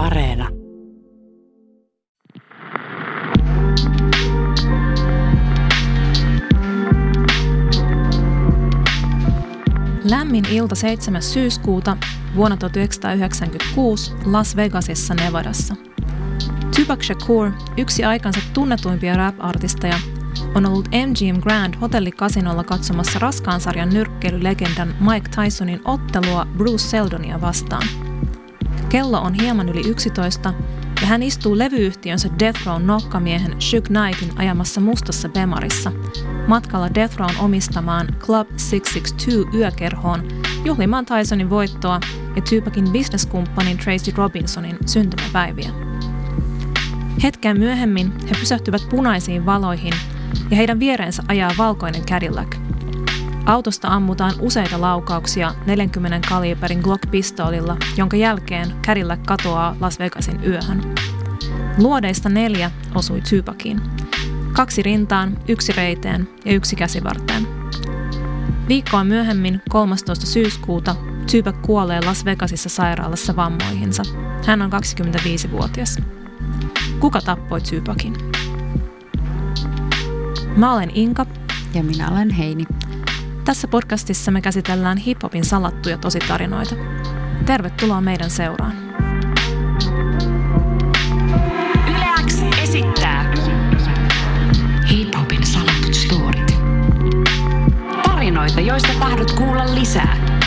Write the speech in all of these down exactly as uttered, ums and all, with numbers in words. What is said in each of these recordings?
Areena. Lämmin ilta seitsemäs syyskuuta vuonna tuhatyhdeksänsataayhdeksänkymmentäkuusi Las Vegasissa, Nevadassa. Tupac Shakur, yksi aikansa tunnetuimpia rap-artisteja, on ollut M G M Grand hotellikasinolla katsomassa raskaansarjan nyrkkeilylegendan Mike Tysonin ottelua Bruce Seldonia vastaan. Kello on hieman yli yksitoista ja hän istuu levyyhtiönsä Death Rown nokkamiehen Suge Knightin ajamassa mustassa bemarissa, matkalla Death Rown omistamaan Club six six two yökerhoon juhlimaan Tysonin voittoa ja Tupacin bisneskumppanin Tracy Robinsonin syntymäpäiviä. Hetkeä myöhemmin he pysähtyvät punaisiin valoihin ja heidän viereensä ajaa valkoinen Cadillac. Autosta ammutaan useita laukauksia neljäkymmentä kaliiperin Glock-pistoolilla, jonka jälkeen Cadillac katoaa Las Vegasin yöhön. Luodeista neljä osui Tupaciin. Kaksi rintaan, yksi reiteen ja yksi käsivarteen. Viikkoa myöhemmin, kolmastoista syyskuuta, Tupac kuolee Las Vegasissa sairaalassa vammoihinsa. Hän on kaksikymmentäviisivuotias. Kuka tappoi Tupacin? Mä olen Inka. Ja minä olen Heini. Tässä podcastissa me käsitellään hiphopin salattuja tositarinoita. Tervetuloa meidän seuraan. Yle X esittää hiphopin salatut storit. Tarinoita, joista tahdot kuulla lisää.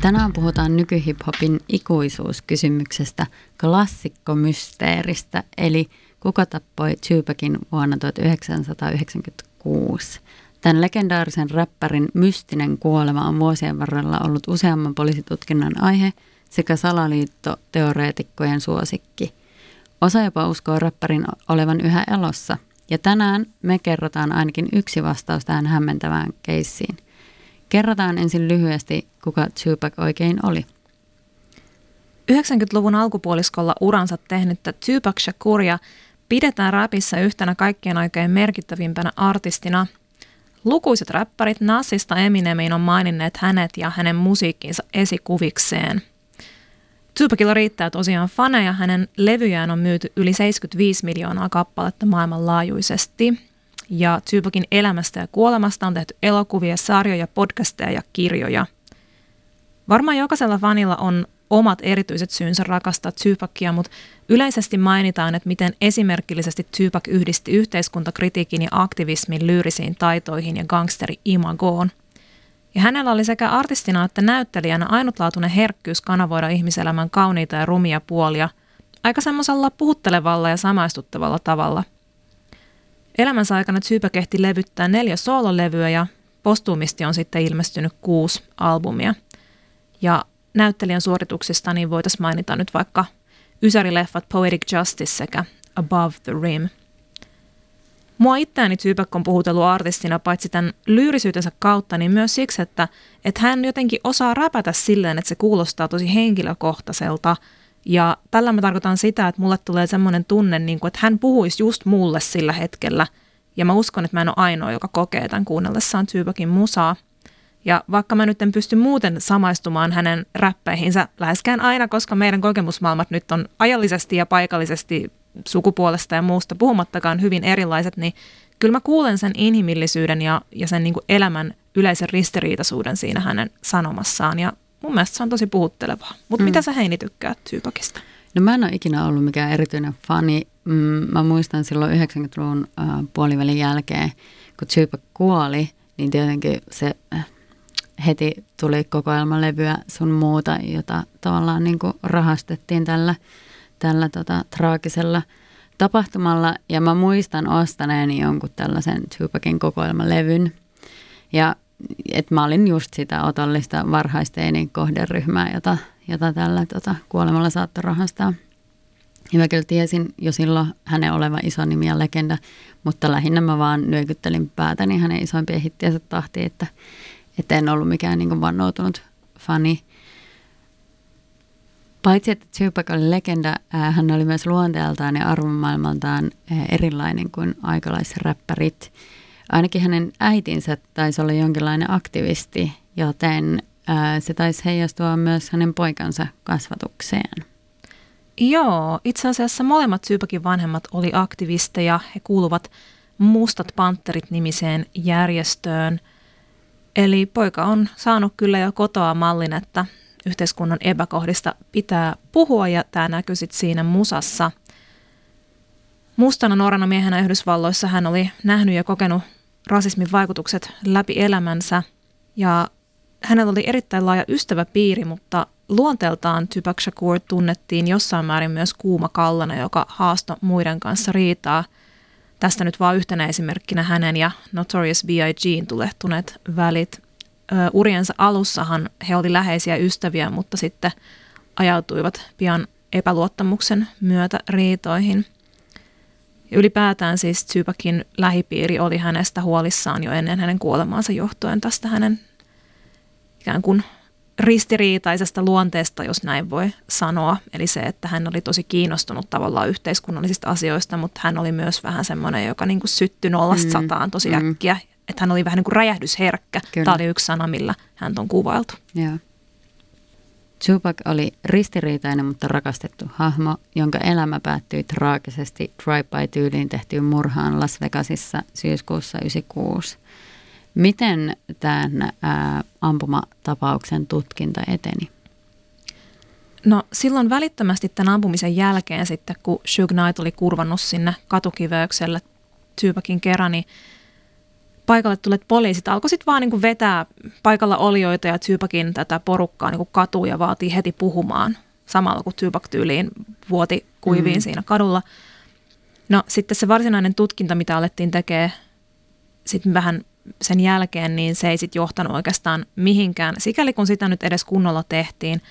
Tänään puhutaan nykyhiphopin ikuisuuskysymyksestä, klassikkomysteeristä, eli kuka tappoi Tupacin vuonna tuhatyhdeksänsataayhdeksänkymmentäkuusi. Tämän legendaarisen räppärin mystinen kuolema on vuosien varrella ollut useamman poliisitutkinnan aihe sekä salaliittoteoreetikkojen suosikki. Osa jopa uskoo räppärin olevan yhä elossa, ja tänään me kerrotaan ainakin yksi vastaus tähän hämmentävään keissiin. Kerrotaan ensin lyhyesti, kuka Tupac oikein oli. yhdeksänkymmentäluvun alkupuoliskolla uransa tehnyttä Tupac Shakuria pidetään rapissa yhtenä kaikkien aikojen merkittävimpänä artistina. Lukuiset räppärit Nasista Eminemiin on maininneet hänet ja hänen musiikkiinsa esikuvikseen. Tupacilla riittää tosiaan faneja. Hänen levyjään on myyty yli seitsemänkymmentäviisi miljoonaa kappaletta maailmanlaajuisesti. Ja Tupacin elämästä ja kuolemasta on tehty elokuvia, sarjoja, podcasteja ja kirjoja. Varmaan jokaisella fanilla on omat erityiset syynsä rakastaa Tupacia, mutta yleisesti mainitaan, että miten esimerkillisesti Tupac yhdisti yhteiskuntakritiikin ja aktivismin lyyrisiin taitoihin ja gangsteri-imagoon. Ja hänellä oli sekä artistina että näyttelijänä ainutlaatuinen herkkyys kanavoida ihmiselämän kauniita ja rumia puolia aika semmoisella puhuttelevalla ja samaistuttavalla tavalla. Elämänsä aikana Tupac ehti levyttää neljä soololevyä ja postuumisti on sitten ilmestynyt kuusi albumia. Ja näyttelijän suorituksista niin voitaisiin mainita nyt vaikka ysärileffat Poetic Justice sekä Above the Rim. Mua itseäni Tupac on puhutellut artistina paitsi tämän lyyrisyytensä kautta, niin myös siksi, että, että hän jotenkin osaa räpätä silleen, että se kuulostaa tosi henkilökohtaiselta. Ja tällä mä tarkoitan sitä, että mulle tulee semmoinen tunne, niin kuin, että hän puhuisi just mulle sillä hetkellä. Ja mä uskon, että mä en ole ainoa, joka kokee tämän kuunnellessaan Tupacin musaa. Ja vaikka mä nyt en pysty muuten samaistumaan hänen räppeihinsä läheskään aina, koska meidän kokemusmaailmat nyt on ajallisesti ja paikallisesti sukupuolesta ja muusta puhumattakaan hyvin erilaiset, niin kyllä mä kuulen sen inhimillisyyden ja, ja sen niin kuin elämän yleisen ristiriitaisuuden siinä hänen sanomassaan ja mun mielestä se on tosi puhuttelevaa. Mutta mm. mitä sä Heini tykkäät Tupacista? No mä en ole ikinä ollut mikään erityinen fani. Mä muistan silloin yhdeksänkymmentäluvun äh, puolivälin jälkeen, kun Tupac kuoli, niin tietenkin se äh, heti tuli kokoelmalevyä sun muuta, jota tavallaan niin kuin rahastettiin tällä, tällä tota, traagisella tapahtumalla. Ja mä muistan ostaneeni jonkun tällaisen Tupacin kokoelmalevyn. Ja että mä olin just sitä otollista varhaisteinin kohderyhmää, jota, jota tällä tota, kuolemalla saattoi rahastaa. Ja mä kyllä tiesin jo silloin hänen olevan iso nimi ja legenda, mutta lähinnä mä vaan nyökyttelin päätäni hänen isoimpien hittiensä tahtiin, että, että en ollut mikään niin kuin vannoutunut fani. Paitsi, että Tupac oli legenda, hän oli myös luonteeltaan ja arvomaailmaltaan erilainen kuin aikalaisräppärit. ainakin hänen äitinsä taisi olla jonkinlainen aktivisti, joten ää, se taisi heijastua myös hänen poikansa kasvatukseen. Joo, itse asiassa molemmat Tupakin vanhemmat oli aktivisteja. He kuuluvat Mustat Panterit-nimiseen järjestöön. Eli poika on saanut kyllä jo kotoa mallin, että yhteiskunnan epäkohdista pitää puhua, ja tämä näkyy sitten siinä musassa. Mustana nuorena miehenä Yhdysvalloissa hän oli nähnyt ja kokenut rasismin vaikutukset läpi elämänsä, ja hänellä oli erittäin laaja ystäväpiiri, mutta luonteeltaan Tupac Shakur tunnettiin jossain määrin myös kuumakallana, joka haastoi muiden kanssa riitaa. Tästä nyt vaan yhtenä esimerkkinä hänen ja Notorious B I G:n tulehtuneet välit. Uriensa alussahan he oli läheisiä ystäviä, mutta sitten ajautuivat pian epäluottamuksen myötä riitoihin. Ylipäätään siis Tupacin lähipiiri oli hänestä huolissaan jo ennen hänen kuolemaansa johtuen tästä hänen ikään kuin ristiriitaisesta luonteesta, jos näin voi sanoa. Eli se, että hän oli tosi kiinnostunut tavallaan yhteiskunnallisista asioista, mutta hän oli myös vähän semmoinen, joka niin kuin syttyi nollasta sataan tosi mm, äkkiä. Mm. Että hän oli vähän niin kuin räjähdysherkkä. Kyllä. Tämä oli yksi sana, millä häntä on kuvailtu. Joo. Tupac oli ristiriitainen, mutta rakastettu hahmo, jonka elämä päättyi traagisesti drive-by-tyyliin tehtyyn murhaan Las Vegasissa syyskuussa yhdeksänkymmentäkuusi. Miten tämän ää, ampumatapauksen tutkinta eteni? No silloin välittömästi tämän ampumisen jälkeen sitten, kun Suge Knight oli kurvannut sinne katukiveykselle Tupacin kerran, niin paikalle tulleet poliisit alkoi sitten vaan niinku vetää paikalla olijoita ja Tupacin tätä porukkaa niinku katuun ja vaatii heti puhumaan samalla, kun Tupac tyyliin vuoti kuiviin mm. siinä kadulla. No sitten se varsinainen tutkinta, mitä alettiin tekemään sitten vähän sen jälkeen, niin se ei sitten johtanut oikeastaan mihinkään, sikäli kun sitä nyt edes kunnolla tehtiin.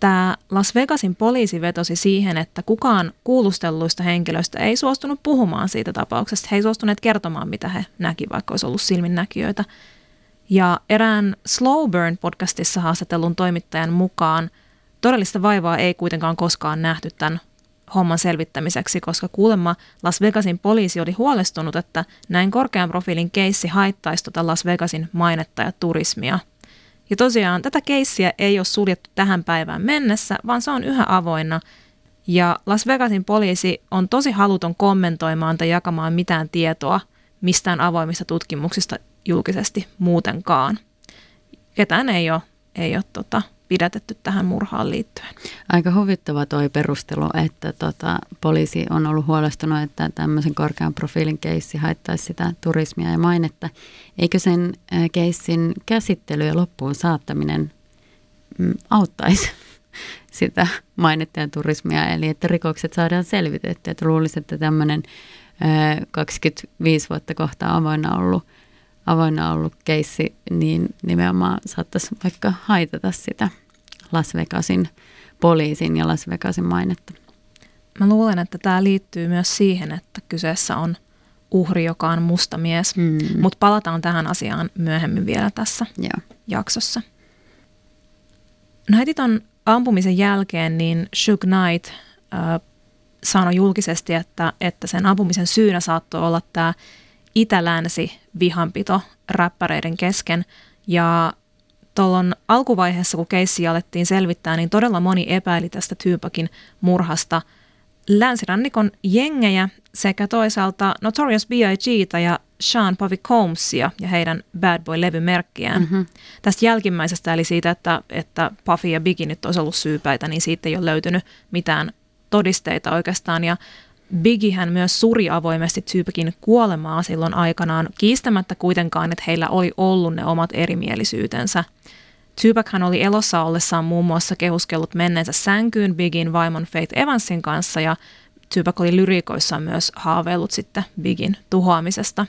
Tämä Las Vegasin poliisi vetosi siihen, että kukaan kuulustelluista henkilöistä ei suostunut puhumaan siitä tapauksesta. He ei suostuneet kertomaan, mitä he näki, vaikka olisi ollut silminnäkijöitä. Ja erään Slow Burn-podcastissa haastatellun toimittajan mukaan todellista vaivaa ei kuitenkaan koskaan nähty tämän homman selvittämiseksi, koska kuulemma Las Vegasin poliisi oli huolestunut, että näin korkean profiilin keissi haittaisi tota Las Vegasin mainetta ja turismia. Ja tosiaan tätä keissiä ei ole suljettu tähän päivään mennessä, vaan se on yhä avoinna. Ja Las Vegasin poliisi on tosi haluton kommentoimaan tai jakamaan mitään tietoa mistään avoimista tutkimuksista julkisesti muutenkaan. Ketään ei ole, ei ole tota, pidätetty tähän murhaan liittyen. Aika huvittava toi perustelu, että tota, poliisi on ollut huolestunut, että tämmöisen korkean profiilin keissi haittaisi sitä turismia ja mainetta. Eikö sen keissin käsittely ja loppuun saattaminen mm, auttaisi sitä mainetta ja turismia, eli että rikokset saadaan selvitettyä. Luulisi, että tämmöinen ö, kaksikymmentäviisi vuotta kohta avoinna ollut avoinna ollut keissi, niin nimenomaan saattaisi vaikka haitata sitä Las Vegasin poliisin ja Las Vegasin mainetta. Mä luulen, että tämä liittyy myös siihen, että kyseessä on uhri, joka on musta mies, mm. mutta palataan tähän asiaan myöhemmin vielä tässä yeah. jaksossa. No heti ton ampumisen jälkeen niin Suge Knight äh, sanoi julkisesti, että, että sen ampumisen syynä saattoi olla tämä itä-länsi vihanpito räppäreiden kesken, ja tuolloin alkuvaiheessa, kun keissiä alettiin selvittää, niin todella moni epäili tästä Tupacin murhasta länsirannikon jengejä sekä toisaalta Notorious B I G:tä ja Sean Puffy Combsia ja heidän Bad Boy-levymerkkiään. Mm-hmm. Tästä jälkimmäisestä, eli siitä, että, että Puffy ja Biggie nyt olisi ollut syypäitä, niin siitä ei ole löytynyt mitään todisteita oikeastaan, ja Biggiehän myös suri avoimesti Tupacin kuolemaa silloin aikanaan, kiistämättä kuitenkaan, että heillä oli ollut ne omat erimielisyytensä. Tupachan oli elossa ollessaan muun muassa kehuskellut menneensä sänkyyn Biggien vaimon Faith Evansin kanssa, ja Tupac oli lyriikoissaan myös haaveillut sitten Biggien tuhoamisesta.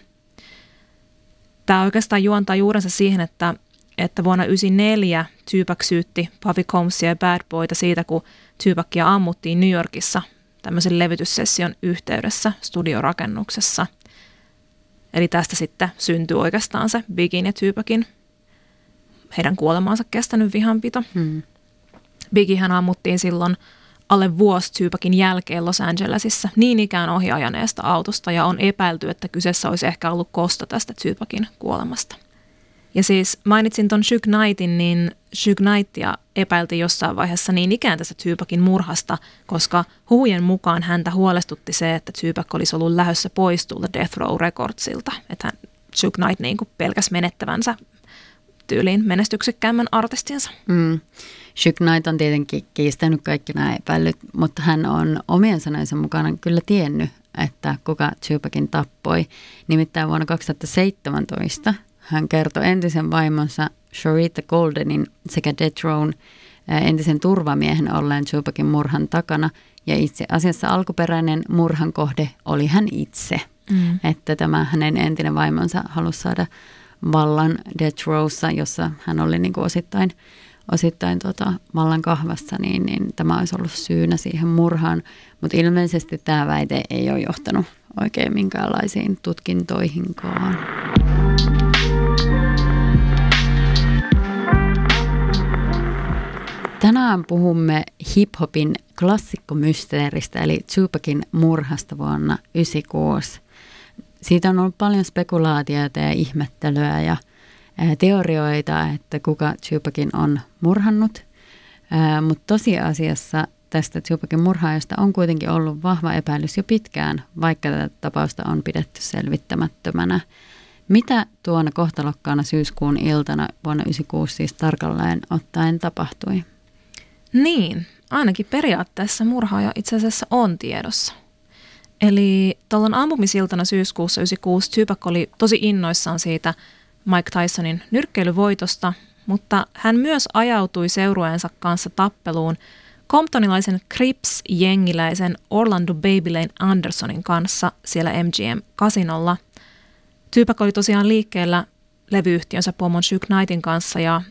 Tämä oikeastaan juontaa juurensa siihen, että, että vuonna yhdeksänkymmentäneljä Tupac syytti Puffy Combsia ja Bad Boyta siitä, kun Tupacia ammuttiin New Yorkissa tämmöisen levytyssession yhteydessä studiorakennuksessa. Eli tästä sitten syntyi oikeastaan se Biggien ja Tupacin heidän kuolemaansa kestänyt vihanpito. Hmm. Biggiehän ammuttiin silloin alle vuosi Tupacin jälkeen Los Angelesissa niin ikään ohi ajaneesta autosta ja on epäilty, että kyseessä olisi ehkä ollut kosto tästä Tupacin kuolemasta. Ja siis mainitsin ton Suge Knightin, niin Suge Knightia epäiltiin jossain vaiheessa niin ikään tässä Tupacin murhasta, koska huhujen mukaan häntä huolestutti se, että Tupac olisi ollut lähdössä pois tuolta Death Row Recordsilta. Että Suge Knight niin kuin pelkäsi menettävänsä tyyliin menestyksekkäämmän artistinsa. Mm. Suge Knight on tietenkin kiistänyt kaikki nämä epäilyt, mutta hän on omien sanojensa mukana kyllä tiennyt, että kuka Tupacin tappoi. Nimittäin vuonna kaksituhattaseitsemäntoista hän kertoi entisen vaimonsa Sharita Goldenin sekä Death Rown entisen turvamiehen olleen Tupacin murhan takana. Ja itse asiassa alkuperäinen murhan kohde oli hän itse. Mm. Että tämä hänen entinen vaimonsa halusi saada vallan Death Rowssa, jossa hän oli niin kuin osittain, osittain tuota, vallan kahvassa, niin, niin tämä olisi ollut syynä siihen murhaan. Mutta ilmeisesti tämä väite ei ole johtanut oikein minkäänlaisiin tutkintoihinkaan. Tänään puhumme hiphopin klassikkomysteeristä eli Tupacin murhasta vuonna yhdeksänkymmentäkuusi. Siitä on ollut paljon spekulaatiota ja ihmettelyä ja teorioita, että kuka Tupacin on murhannut. Mutta tosiasiassa tästä Tupacin murhaajasta on kuitenkin ollut vahva epäilys jo pitkään, vaikka tätä tapausta on pidetty selvittämättömänä. Mitä tuona kohtalokkaana syyskuun iltana vuonna yhdeksänkymmentäkuusi siis tarkalleen ottaen tapahtui? Niin, ainakin periaatteessa murhaaja itse asiassa on tiedossa. Eli tuolloin ampumisiltana syyskuussa yhdeksänkymmentäkuusi Tupac oli tosi innoissaan siitä Mike Tysonin nyrkkeilyvoitosta, mutta hän myös ajautui seurueensa kanssa tappeluun comptonilaisen Crips-jengiläisen Orlando Baby Lane Andersonin kanssa siellä M G M-kasinolla. Tupac oli tosiaan liikkeellä levyyhtiönsä pomon Suge Knightin kanssa ja,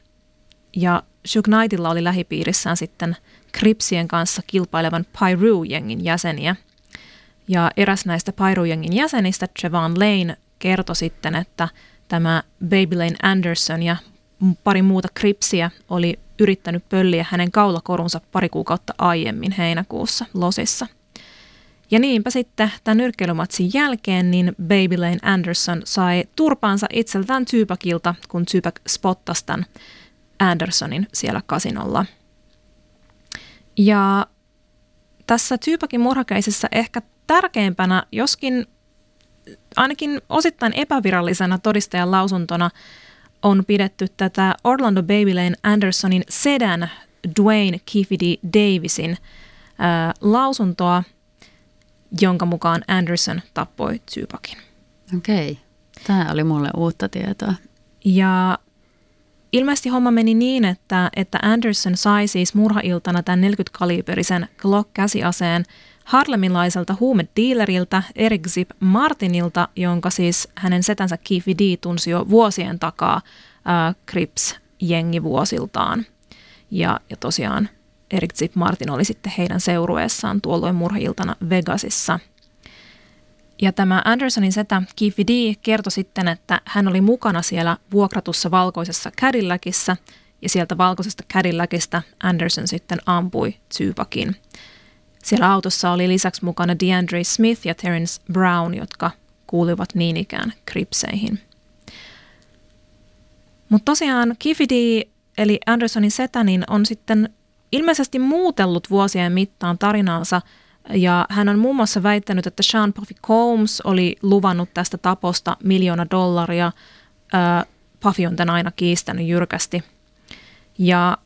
ja Suge Knightilla oli lähipiirissään sitten Cripsien kanssa kilpailevan Piru-jengin jäseniä. Ja eräs näistä Piru-jengin jäsenistä, Trevon Lane, kertoi sitten, että tämä Baby Lane Anderson ja pari muuta Cripsiä oli yrittänyt pölliä hänen kaulakorunsa pari kuukautta aiemmin heinäkuussa Losissa. Ja niinpä sitten tämän nyrkkeilymatsin jälkeen niin Baby Lane Anderson sai turpaansa itseltään Tupacilta, kun Tupac spottasi tämän Andersonin siellä kasinolla. Ja tässä Tupacin murhakeisessä ehkä tärkeimpänä, joskin ainakin osittain epävirallisena todistajan lausuntona on pidetty tätä Orlando Baby Lane Andersonin sedän Dwayne Keefe D Davisin ää, lausuntoa, jonka mukaan Anderson tappoi Tupacin. Okei, tämä oli mulle uutta tietoa. Ja ilmeisesti homma meni niin, että, että Anderson sai siis murhailtana tämän neljäkymmentä-kaliiperisen Glock-käsiaseen harlemilaiselta huumedealeriltä Eric Zip Martinilta, jonka siis hänen setänsä Keefe D tunsi jo vuosien takaa äh, Crips-jengivuosiltaan. Ja, ja tosiaan Eric Zip Martin oli sitten heidän seurueessaan tuolloin murhailtana Vegasissa. Ja tämä Andersonin setä Keefe D kertoi sitten, että hän oli mukana siellä vuokratussa valkoisessa Cadillacissa ja sieltä valkoisesta Cadillacista Anderson sitten ampui Tupacin. Siellä autossa oli lisäksi mukana DeAndre Smith ja Terence Brown, jotka kuuluivat niin ikään Cripseihin. Mutta tosiaan Keefe D, eli Andersonin setä, niin on sitten ilmeisesti muutellut vuosien mittaan tarinaansa, ja hän on muun muassa väittänyt, että Sean Puffy Combs oli luvannut tästä taposta miljoona dollaria. Äh, Puffy on tämän aina kiistänyt jyrkästi. Ja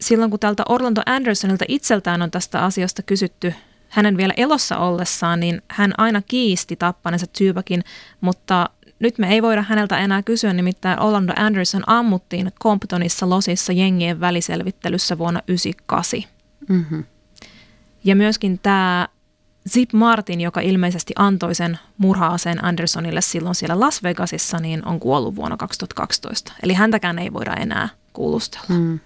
silloin kun tältä Orlando Andersonilta itseltään on tästä asiasta kysytty hänen vielä elossa ollessaan, niin hän aina kiisti tappaneensa Tupacin, mutta nyt me ei voida häneltä enää kysyä, nimittäin Orlando Anderson ammuttiin Comptonissa Losissa jengien väliselvittelyssä vuonna yhdeksänkymmentäkahdeksan. Mm-hmm. Ja myöskin tämä Zip Martin, joka ilmeisesti antoi sen murha-aseen Andersonille silloin siellä Las Vegasissa, niin on kuollut vuonna kaksituhattakaksitoista. Eli häntäkään ei voida enää kuulustella. Mm.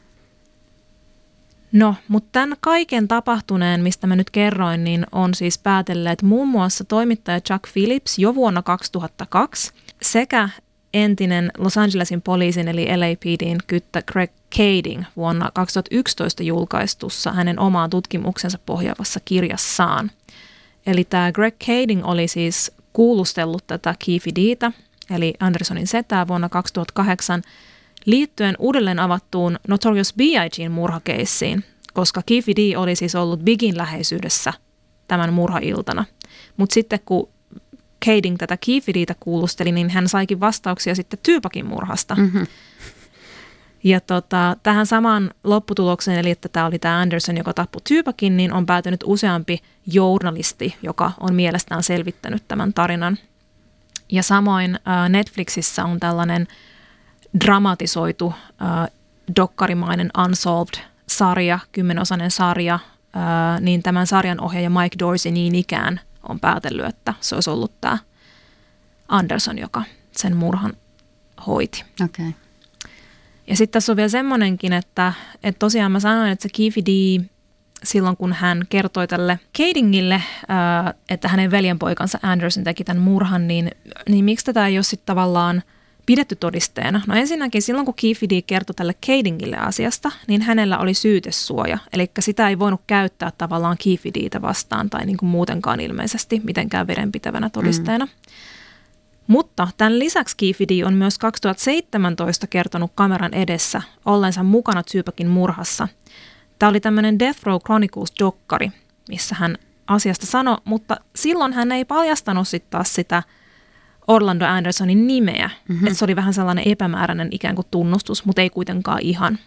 No, mutta tämän kaiken tapahtuneen, mistä mä nyt kerroin, niin on siis päätelleet muun muassa toimittaja Chuck Phillips jo vuonna kaksituhattakaksi sekä entinen Los Angelesin poliisin eli L A P D:n kyttä Greg Kading vuonna kaksituhattayksitoista julkaistussa hänen omaan tutkimuksensa pohjaavassa kirjassaan. Eli tämä Greg Kading oli siis kuulustellut tätä Keefe D:tä, eli Andersonin setää vuonna kaksituhattakahdeksan liittyen uudelleen avattuun Notorious B I G:n murhakeissiin, koska Keefe D oli siis ollut Bigin läheisyydessä tämän murhailtana. Mutta sitten kun Kading tätä Keefe D:tä kuulusteli, niin hän saikin vastauksia sitten Tupacin murhasta. Mm-hmm. Ja tota, tähän samaan lopputulokseen, eli että tämä oli tämä Anderson, joka tappoi Tupacin, niin on päätynyt useampi journalisti, joka on mielestään selvittänyt tämän tarinan. Ja samoin äh, Netflixissä on tällainen dramatisoitu äh, dokkarimainen Unsolved-sarja, kymmenosainen sarja, äh, niin tämän sarjan ohjaaja Mike Dorsey niin ikään on päätellyt, että se olisi ollut tämä Anderson, joka sen murhan hoiti. Okei. Okay. Ja sitten tässä on vielä semmoinenkin, että, että tosiaan mä sanoin, että se Keefe D silloin, kun hän kertoi tälle Kadingille, että hänen veljenpoikansa Anderson teki tämän murhan, niin, niin miksi tätä ei ole sitten tavallaan pidetty todisteena? No ensinnäkin silloin, kun Keefe D kertoi tälle Kadingille asiasta, niin hänellä oli syytesuoja. Eli sitä ei voinut käyttää tavallaan Keefe D:tä vastaan tai niin kuin muutenkaan ilmeisesti mitenkään vedenpitävänä todisteena. Mm. Mutta tämän lisäksi Keefe D on myös kaksituhattaseitsemäntoista kertonut kameran edessä ollensa mukana Tupacin murhassa. Tämä oli tämmöinen Death Row Chronicles-dokkari, missä hän asiasta sanoi, mutta silloin hän ei paljastanut sitten taas sitä Orlando Andersonin nimeä. Mm-hmm. Että se oli vähän sellainen epämääräinen ikään kuin tunnustus, mutta ei kuitenkaan ihan.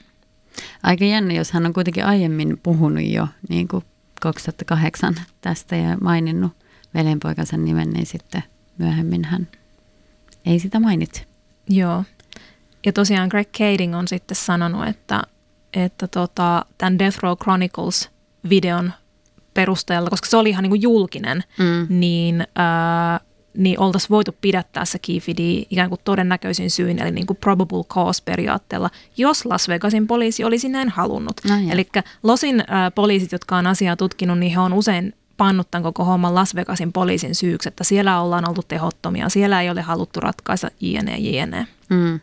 Aika jännä, jos hän on kuitenkin aiemmin puhunut jo niin kuin kaksituhattakahdeksan tästä ja maininnut veljenpoikansa nimen, niin sitten myöhemmin hän ei sitä mainitse. Joo. Ja tosiaan Greg Kading on sitten sanonut, että, että tota, tämän Death Row Chronicles-videon perusteella, koska se oli ihan niin kuin julkinen, mm. niin, äh, niin oltaisiin voitu pidättää se Keefe D ikään kuin todennäköisin syyn, eli niin kuin probable cause-periaatteella, jos Las Vegasin poliisi olisi näin halunnut. No, eli Losin äh, poliisit, jotka on asiaa tutkinut, niin he on usein pannut tämän koko homman Las Vegasin poliisin syyksi, että siellä ollaan oltu tehottomia, siellä ei ole haluttu ratkaista jne. jne. Mm.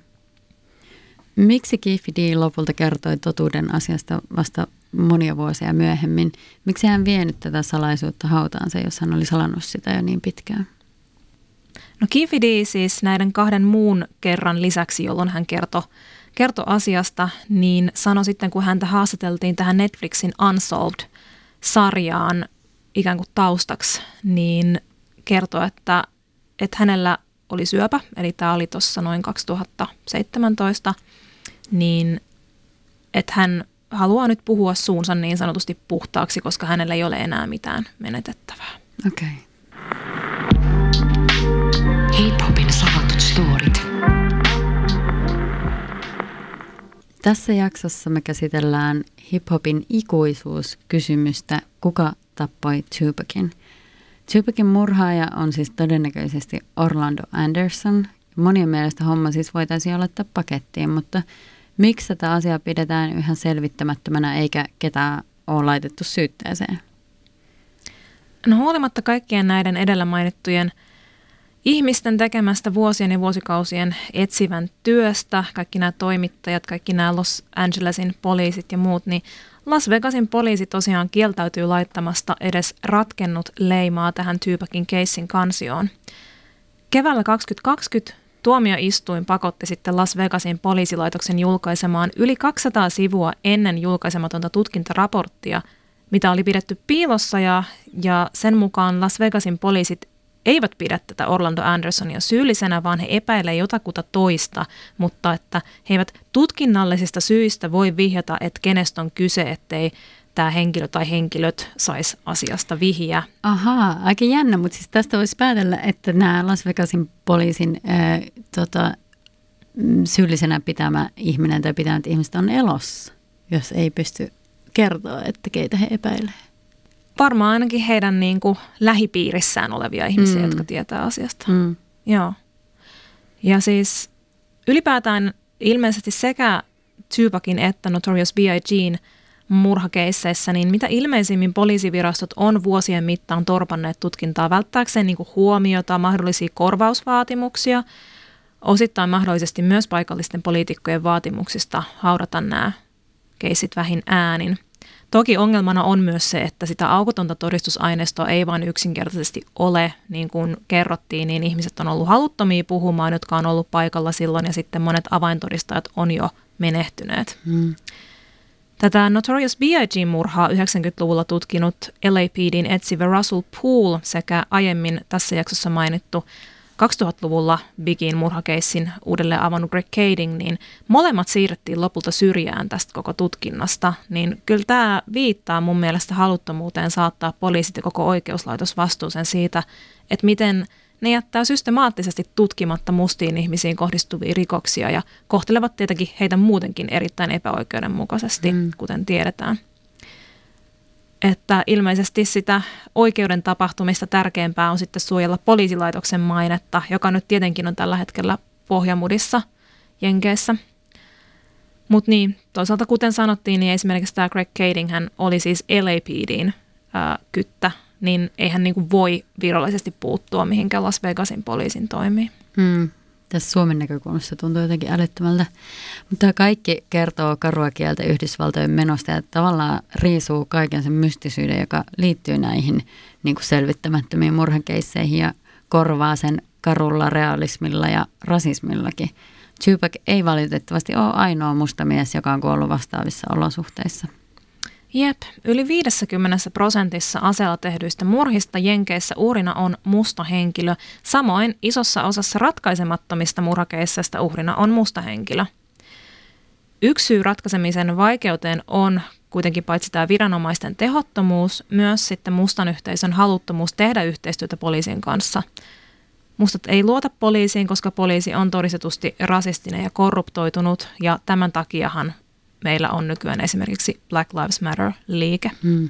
Miksi Keefe D lopulta kertoi totuuden asiasta vasta monia vuosia myöhemmin? Miksi hän vienyt tätä salaisuutta hautaansa, jos hän oli salannut sitä jo niin pitkään? No Keefe D siis näiden kahden muun kerran lisäksi, jolloin hän kertoi kerto asiasta, niin sanoi sitten, kun häntä haastateltiin tähän Netflixin Unsolved-sarjaan, ikään kuin taustaksi, niin kertoi, että, että hänellä oli syöpä, eli tämä oli tuossa noin kaksituhattaseitsemäntoista, niin että hän haluaa nyt puhua suunsa niin sanotusti puhtaaksi, koska hänellä ei ole enää mitään menetettävää. Okei. Okay. Hip-hopin salatut storit. Tässä jaksossa me käsitellään hip-hopin ikuisuuskysymystä, kuka tappoi Tupacin. Tupacin murhaaja on siis todennäköisesti Orlando Anderson. Monien mielestä homma siis voitaisiin laittaa pakettiin, mutta miksi tätä asiaa pidetään yhä selvittämättömänä eikä ketään ole laitettu syytteeseen? No huolimatta kaikkien näiden edellä mainittujen ihmisten tekemästä vuosien ja vuosikausien etsivän työstä, kaikki nämä toimittajat, kaikki nämä Los Angelesin poliisit ja muut, niin Las Vegasin poliisi tosiaan kieltäytyy laittamasta edes ratkennut leimaa tähän Tupacin keissin kansioon. Keväällä kaksituhattakaksikymmentä tuomioistuin pakotti sitten Las Vegasin poliisilaitoksen julkaisemaan yli kaksisataa sivua ennen julkaisematonta tutkintaraporttia, mitä oli pidetty piilossa ja, ja sen mukaan Las Vegasin poliisit eivät pidä tätä Orlando Andersonia syyllisenä, vaan he epäilevät jotakuta toista, mutta että he eivät tutkinnallisista syistä voi vihjata, että kenestä on kyse, ettei tämä henkilö tai henkilöt saisi asiasta vihjää. Ahaa, aika jännä, mutta siis tästä voisi päätellä, että nämä Las Vegasin poliisin ää, tota, syyllisenä pitämä ihminen tai pitämät ihmiset on elossa, jos ei pysty kertoa, että keitä he epäilevät. Varmaan ainakin heidän niin kuin lähipiirissään olevia ihmisiä, mm. jotka tietää asiasta. Mm. Joo. Ja siis ylipäätään ilmeisesti sekä Tupacin että Notorious B I G:n murhakeisseissä, niin mitä ilmeisimmin poliisivirastot on vuosien mittaan torpanneet tutkintaa välttääkseen niin kuin huomiota, mahdollisia korvausvaatimuksia, osittain mahdollisesti myös paikallisten poliitikkojen vaatimuksista haudata nämä keisit vähin äänin. Toki ongelmana on myös se, että sitä aukotonta todistusaineistoa ei vain yksinkertaisesti ole. Niin kuin kerrottiin, niin ihmiset on ollut haluttomia puhumaan, jotka on ollut paikalla silloin, ja sitten monet avaintodistajat on jo menehtyneet. Mm. Tätä Notorious B I G-murhaa yhdeksänkymmentäluvulla tutkinut L A P D:n etsivä Russell Poole sekä aiemmin tässä jaksossa mainittu kaksituhattaluvulla Bigin murhakeissin uudelleen avannut Greg Kading, niin molemmat siirrettiin lopulta syrjään tästä koko tutkinnasta, niin kyllä tämä viittaa mun mielestä haluttomuuteen saattaa poliisit ja koko oikeuslaitos vastuuseen siitä, että miten ne jättää systemaattisesti tutkimatta mustiin ihmisiin kohdistuvia rikoksia ja kohtelevat tietenkin heitä muutenkin erittäin epäoikeudenmukaisesti, mm. kuten tiedetään. Että ilmeisesti sitä oikeuden tapahtumista tärkeämpää on sitten suojella poliisilaitoksen mainetta, joka nyt tietenkin on tällä hetkellä pohjamudissa Jenkeissä. Mutta niin, toisaalta kuten sanottiin, niin esimerkiksi tämä Greg Kading, hän oli siis L A P D:n ää, kyttä, niin eihän niinku voi virallisesti puuttua mihinkään Las Vegasin poliisin toimiin. Hmm. Tässä Suomen näkökulmassa tuntuu jotenkin älyttömältä, mutta kaikki kertoo karua kieltä Yhdysvaltojen menosta ja tavallaan riisuu kaiken sen mystisyyden, joka liittyy näihin niin kuin selvittämättömiin murhakeisseihin ja korvaa sen karulla realismilla ja rasismillakin. Tupac ei valitettavasti ole ainoa musta mies, joka on kuollut vastaavissa olosuhteissa. Jep, yli viisikymmentä prosentissa aseella tehdyistä murhista Jenkeissä uhrina on musta henkilö. Samoin isossa osassa ratkaisemattomista murhakeisseistä uhrina on musta henkilö. Yksi syy ratkaisemisen vaikeuteen on kuitenkin paitsi tämä viranomaisten tehottomuus, myös sitten mustan yhteisön haluttomuus tehdä yhteistyötä poliisin kanssa. Mustat ei luota poliisiin, koska poliisi on todistetusti rasistinen ja korruptoitunut, ja tämän takiahan meillä on nykyään esimerkiksi Black Lives Matter-liike. Mm.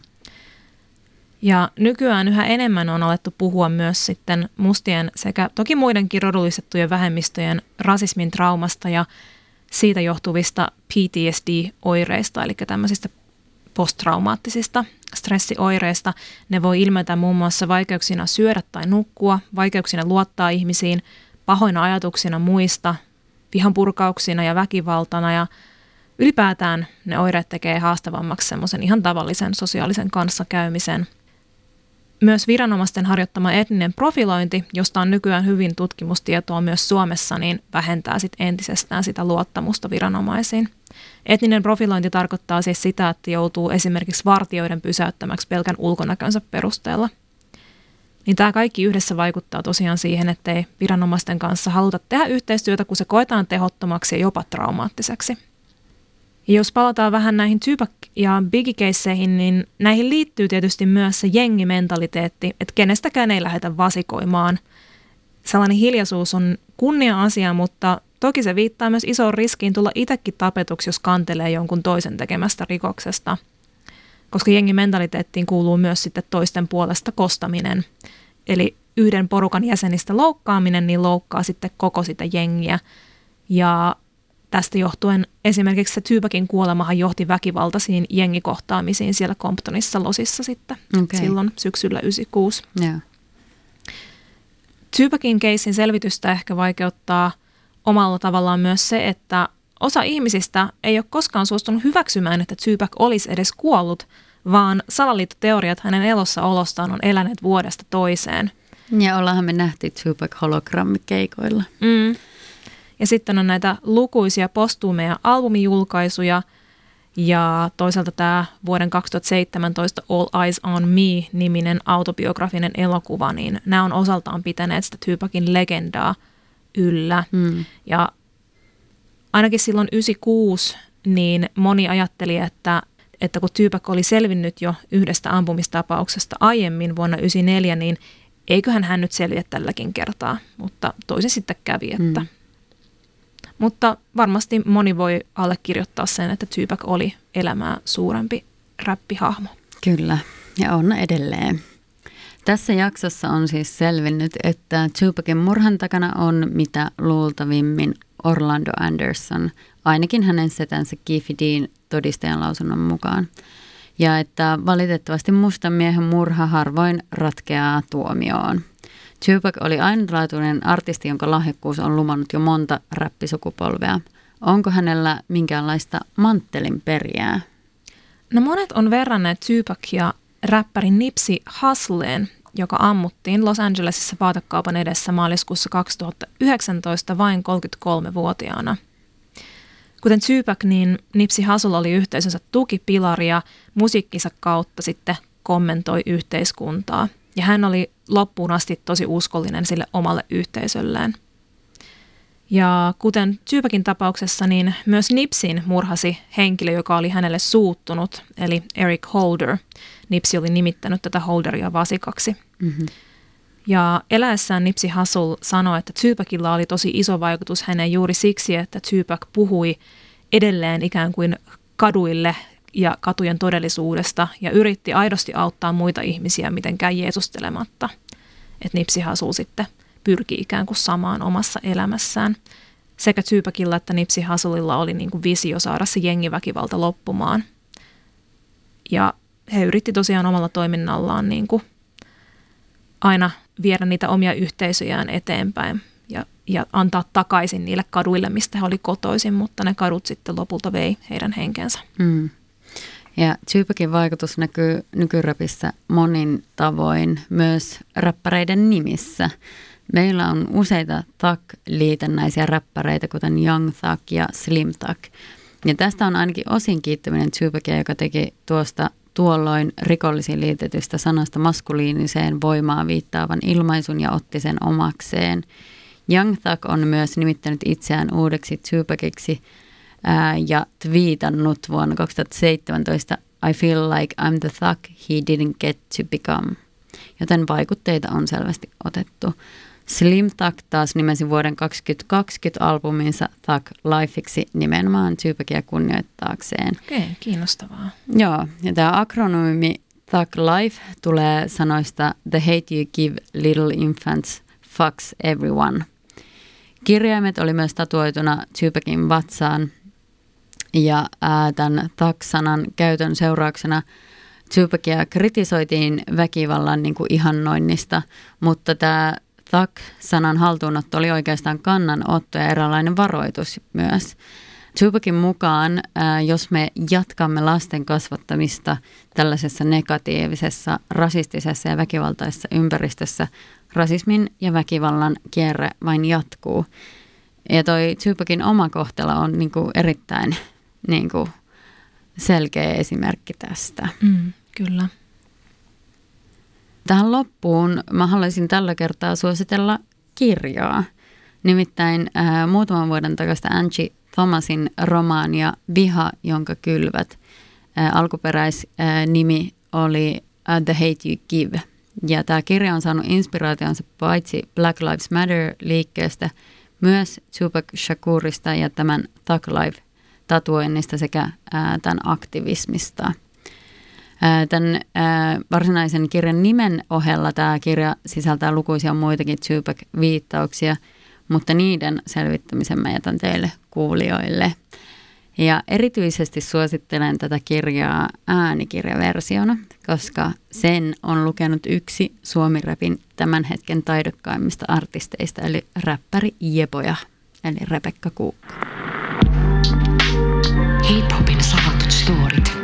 Ja nykyään yhä enemmän on alettu puhua myös sitten mustien sekä toki muidenkin rodullistettujen vähemmistöjen rasismin traumasta ja siitä johtuvista P T S D-oireista, eli tämmöisistä posttraumaattisista stressioireista. Ne voi ilmetä muun muassa vaikeuksina syödä tai nukkua, vaikeuksina luottaa ihmisiin, pahoina ajatuksina muista, vihanpurkauksina ja väkivaltana ja ylipäätään ne oireet tekee haastavammaksi semmoisen ihan tavallisen sosiaalisen kanssakäymisen. Myös viranomaisten harjoittama etninen profilointi, josta on nykyään hyvin tutkimustietoa myös Suomessa, niin vähentää sit entisestään sitä luottamusta viranomaisiin. Etninen profilointi tarkoittaa siis sitä, että joutuu esimerkiksi vartijoiden pysäyttämäksi pelkän ulkonäkönsä perusteella. Niin tämä kaikki yhdessä vaikuttaa tosiaan siihen, ettei viranomaisten kanssa haluta tehdä yhteistyötä, kun se koetaan tehottomaksi ja jopa traumaattiseksi. Ja jos palataan vähän näihin Tupac- ja Biggie-keisseihin, niin näihin liittyy tietysti myös se jengimentaliteetti, että kenestäkään ei lähdetä vasikoimaan. Sellainen hiljaisuus on kunnia-asia, mutta toki se viittaa myös isoon riskiin tulla itsekin tapetuksi, jos kantelee jonkun toisen tekemästä rikoksesta. Koska jengimentaliteettiin kuuluu myös sitten toisten puolesta kostaminen. Eli yhden porukan jäsenistä loukkaaminen, niin loukkaa sitten koko sitä jengiä. Ja tästä johtuen esimerkiksi se Tupacin kuolemahan johti väkivaltaisiin jengikohtaamisiin siellä Comptonissa Losissa sitten okay. silloin syksyllä yhdeksänkymmentäkuusi. Yeah. Tupacin keissin selvitystä ehkä vaikeuttaa omalla tavallaan myös se, että osa ihmisistä ei ole koskaan suostunut hyväksymään, että Tupac olisi edes kuollut, vaan salaliittoteoriat hänen elossa olostaan on eläneet vuodesta toiseen. Ja ollaanhan me nähtiin Tupac hologrammikeikoilla. Mm. Ja sitten on näitä lukuisia postuumeja albumijulkaisuja ja toisaalta tämä vuoden kaksituhattaseitsemäntoista All Eyes on Me-niminen autobiografinen elokuva, niin nämä on osaltaan pitäneet sitä Tupacin legendaa yllä. Mm. Ja ainakin silloin yhdeksänkymmentäkuusi niin moni ajatteli, että, että kun Tupac oli selvinnyt jo yhdestä ampumistapauksesta aiemmin vuonna yhdeksänkymmentäneljä, niin eiköhän hän nyt selviä tälläkin kertaa, mutta toisin sitten kävi, että... Mm. Mutta varmasti moni voi allekirjoittaa sen, että Tupac oli elämää suurempi räppihahmo. Kyllä, ja on edelleen. Tässä jaksossa on siis selvinnyt, että Tupacin murhan takana on mitä luultavimmin Orlando Anderson, ainakin hänen setänsä Keefe D:n todistajan lausunnon mukaan. Ja että valitettavasti mustan miehen murha harvoin ratkeaa tuomioon. Tupac oli ainutlaatuinen artisti, jonka lahjakkuus on lumannut jo monta räppisukupolvea. Onko hänellä minkäänlaista manttelin perjää? No monet on verranneet Tupacia räppärin Nipsey Hussleen, joka ammuttiin Los Angelesissa vaatekaupan edessä maaliskuussa kaksituhattayhdeksäntoista vain kolmekymmentäkolmevuotiaana. Kuten Tupac, niin Nipsey Hussle oli yhteisönsä tukipilari ja musiikkinsa kautta sitten kommentoi yhteiskuntaa. Ja hän oli loppuun asti tosi uskollinen sille omalle yhteisölleen. Ja kuten Tupacin tapauksessa, niin myös Nipsin murhasi henkilö, joka oli hänelle suuttunut, eli Eric Holder. Nipsi oli nimittänyt tätä Holderia vasikaksi. Mm-hmm. Ja eläessään Nipsey Hussle sanoi, että Tupacilla oli tosi iso vaikutus häneen juuri siksi, että Tupac puhui edelleen ikään kuin kaduille ja katujen todellisuudesta ja yritti aidosti auttaa muita ihmisiä mitenkään jeesustelematta. Että Nipsey Hussle sitten pyrki ikään kuin samaan omassa elämässään. Sekä Tupacilla että Nipsey Husslella oli niin kuin visio saada se jengiväkivalta loppumaan. Ja he yritti tosiaan omalla toiminnallaan niin kuin aina viedä niitä omia yhteisöjään eteenpäin ja, ja antaa takaisin niille kaduille, mistä he oli kotoisin, mutta ne kadut sitten lopulta vei heidän henkensä. Mm. Ja Tupacin vaikutus näkyy nykyräpissä monin tavoin myös räppäreiden nimissä. Meillä on useita Thug-liitännäisiä räppäreitä, kuten Young Thug ja Slim Thug. Ja tästä on ainakin osin kiittäminen Tupacia, joka teki tuosta tuolloin rikollisiin liitetystä sanasta maskuliiniseen voimaan viittaavan ilmaisun ja otti sen omakseen. Young Thug on myös nimittänyt itseään uudeksi Tupaciksi ää, ja twiitannut vuonna kaksituhattaseitsemäntoista I feel like I'm the thug he didn't get to become. Joten vaikutteita on selvästi otettu. Slim Thug taas nimesi vuoden kaksituhattakaksikymmentä albuminsa Thug Lifeiksi nimenomaan Tupacia kunnioittaakseen. Okei, okay, kiinnostavaa. Joo, ja tämä akronyymi Thug Life tulee sanoista The Hate You Give Little Infants Fucks Everyone. Kirjaimet oli myös tatuoituna Tupacin vatsaan ja ää, tämän Thug-sanan käytön seurauksena Tupacia kritisoitiin väkivallan niin kuin ihannoinnista, mutta tämä Thug-sanan haltuunotto oli oikeastaan kannanotto ja eräänlainen varoitus myös. Tupacin mukaan, ää, jos me jatkamme lasten kasvattamista tällaisessa negatiivisessa, rasistisessa ja väkivaltaisessa ympäristössä, rasismin ja väkivallan kierre vain jatkuu. Ja toi Tupacin oma kohtalo on niin kuin erittäin niin kuin selkeä esimerkki tästä. Mm, kyllä. Tähän loppuun mä haluaisin tällä kertaa suositella kirjaa. Nimittäin ää, muutaman vuoden takaista Angie Thomasin romaania Viha, jonka kylvät. Ää, alkuperäisnimi oli The Hate You Give. Ja tämä kirja on saanut inspiraationsa paitsi Black Lives Matter-liikkeestä, myös Tupac Shakurista ja tämän Thug Life-tatuoinnista sekä ää, tämän aktivismista. Tämän varsinaisen kirjan nimen ohella tämä kirja sisältää lukuisia muitakin Tupac-viittauksia, mutta niiden selvittämisen mä jätän teille kuulijoille. Ja erityisesti suosittelen tätä kirjaa äänikirjaversiona, koska sen on lukenut yksi suomi-rapin tämän hetken taidokkaimmista artisteista, eli räppäri Jeboja, eli Rebekka Kuukka. Hip-hopin salatut storit.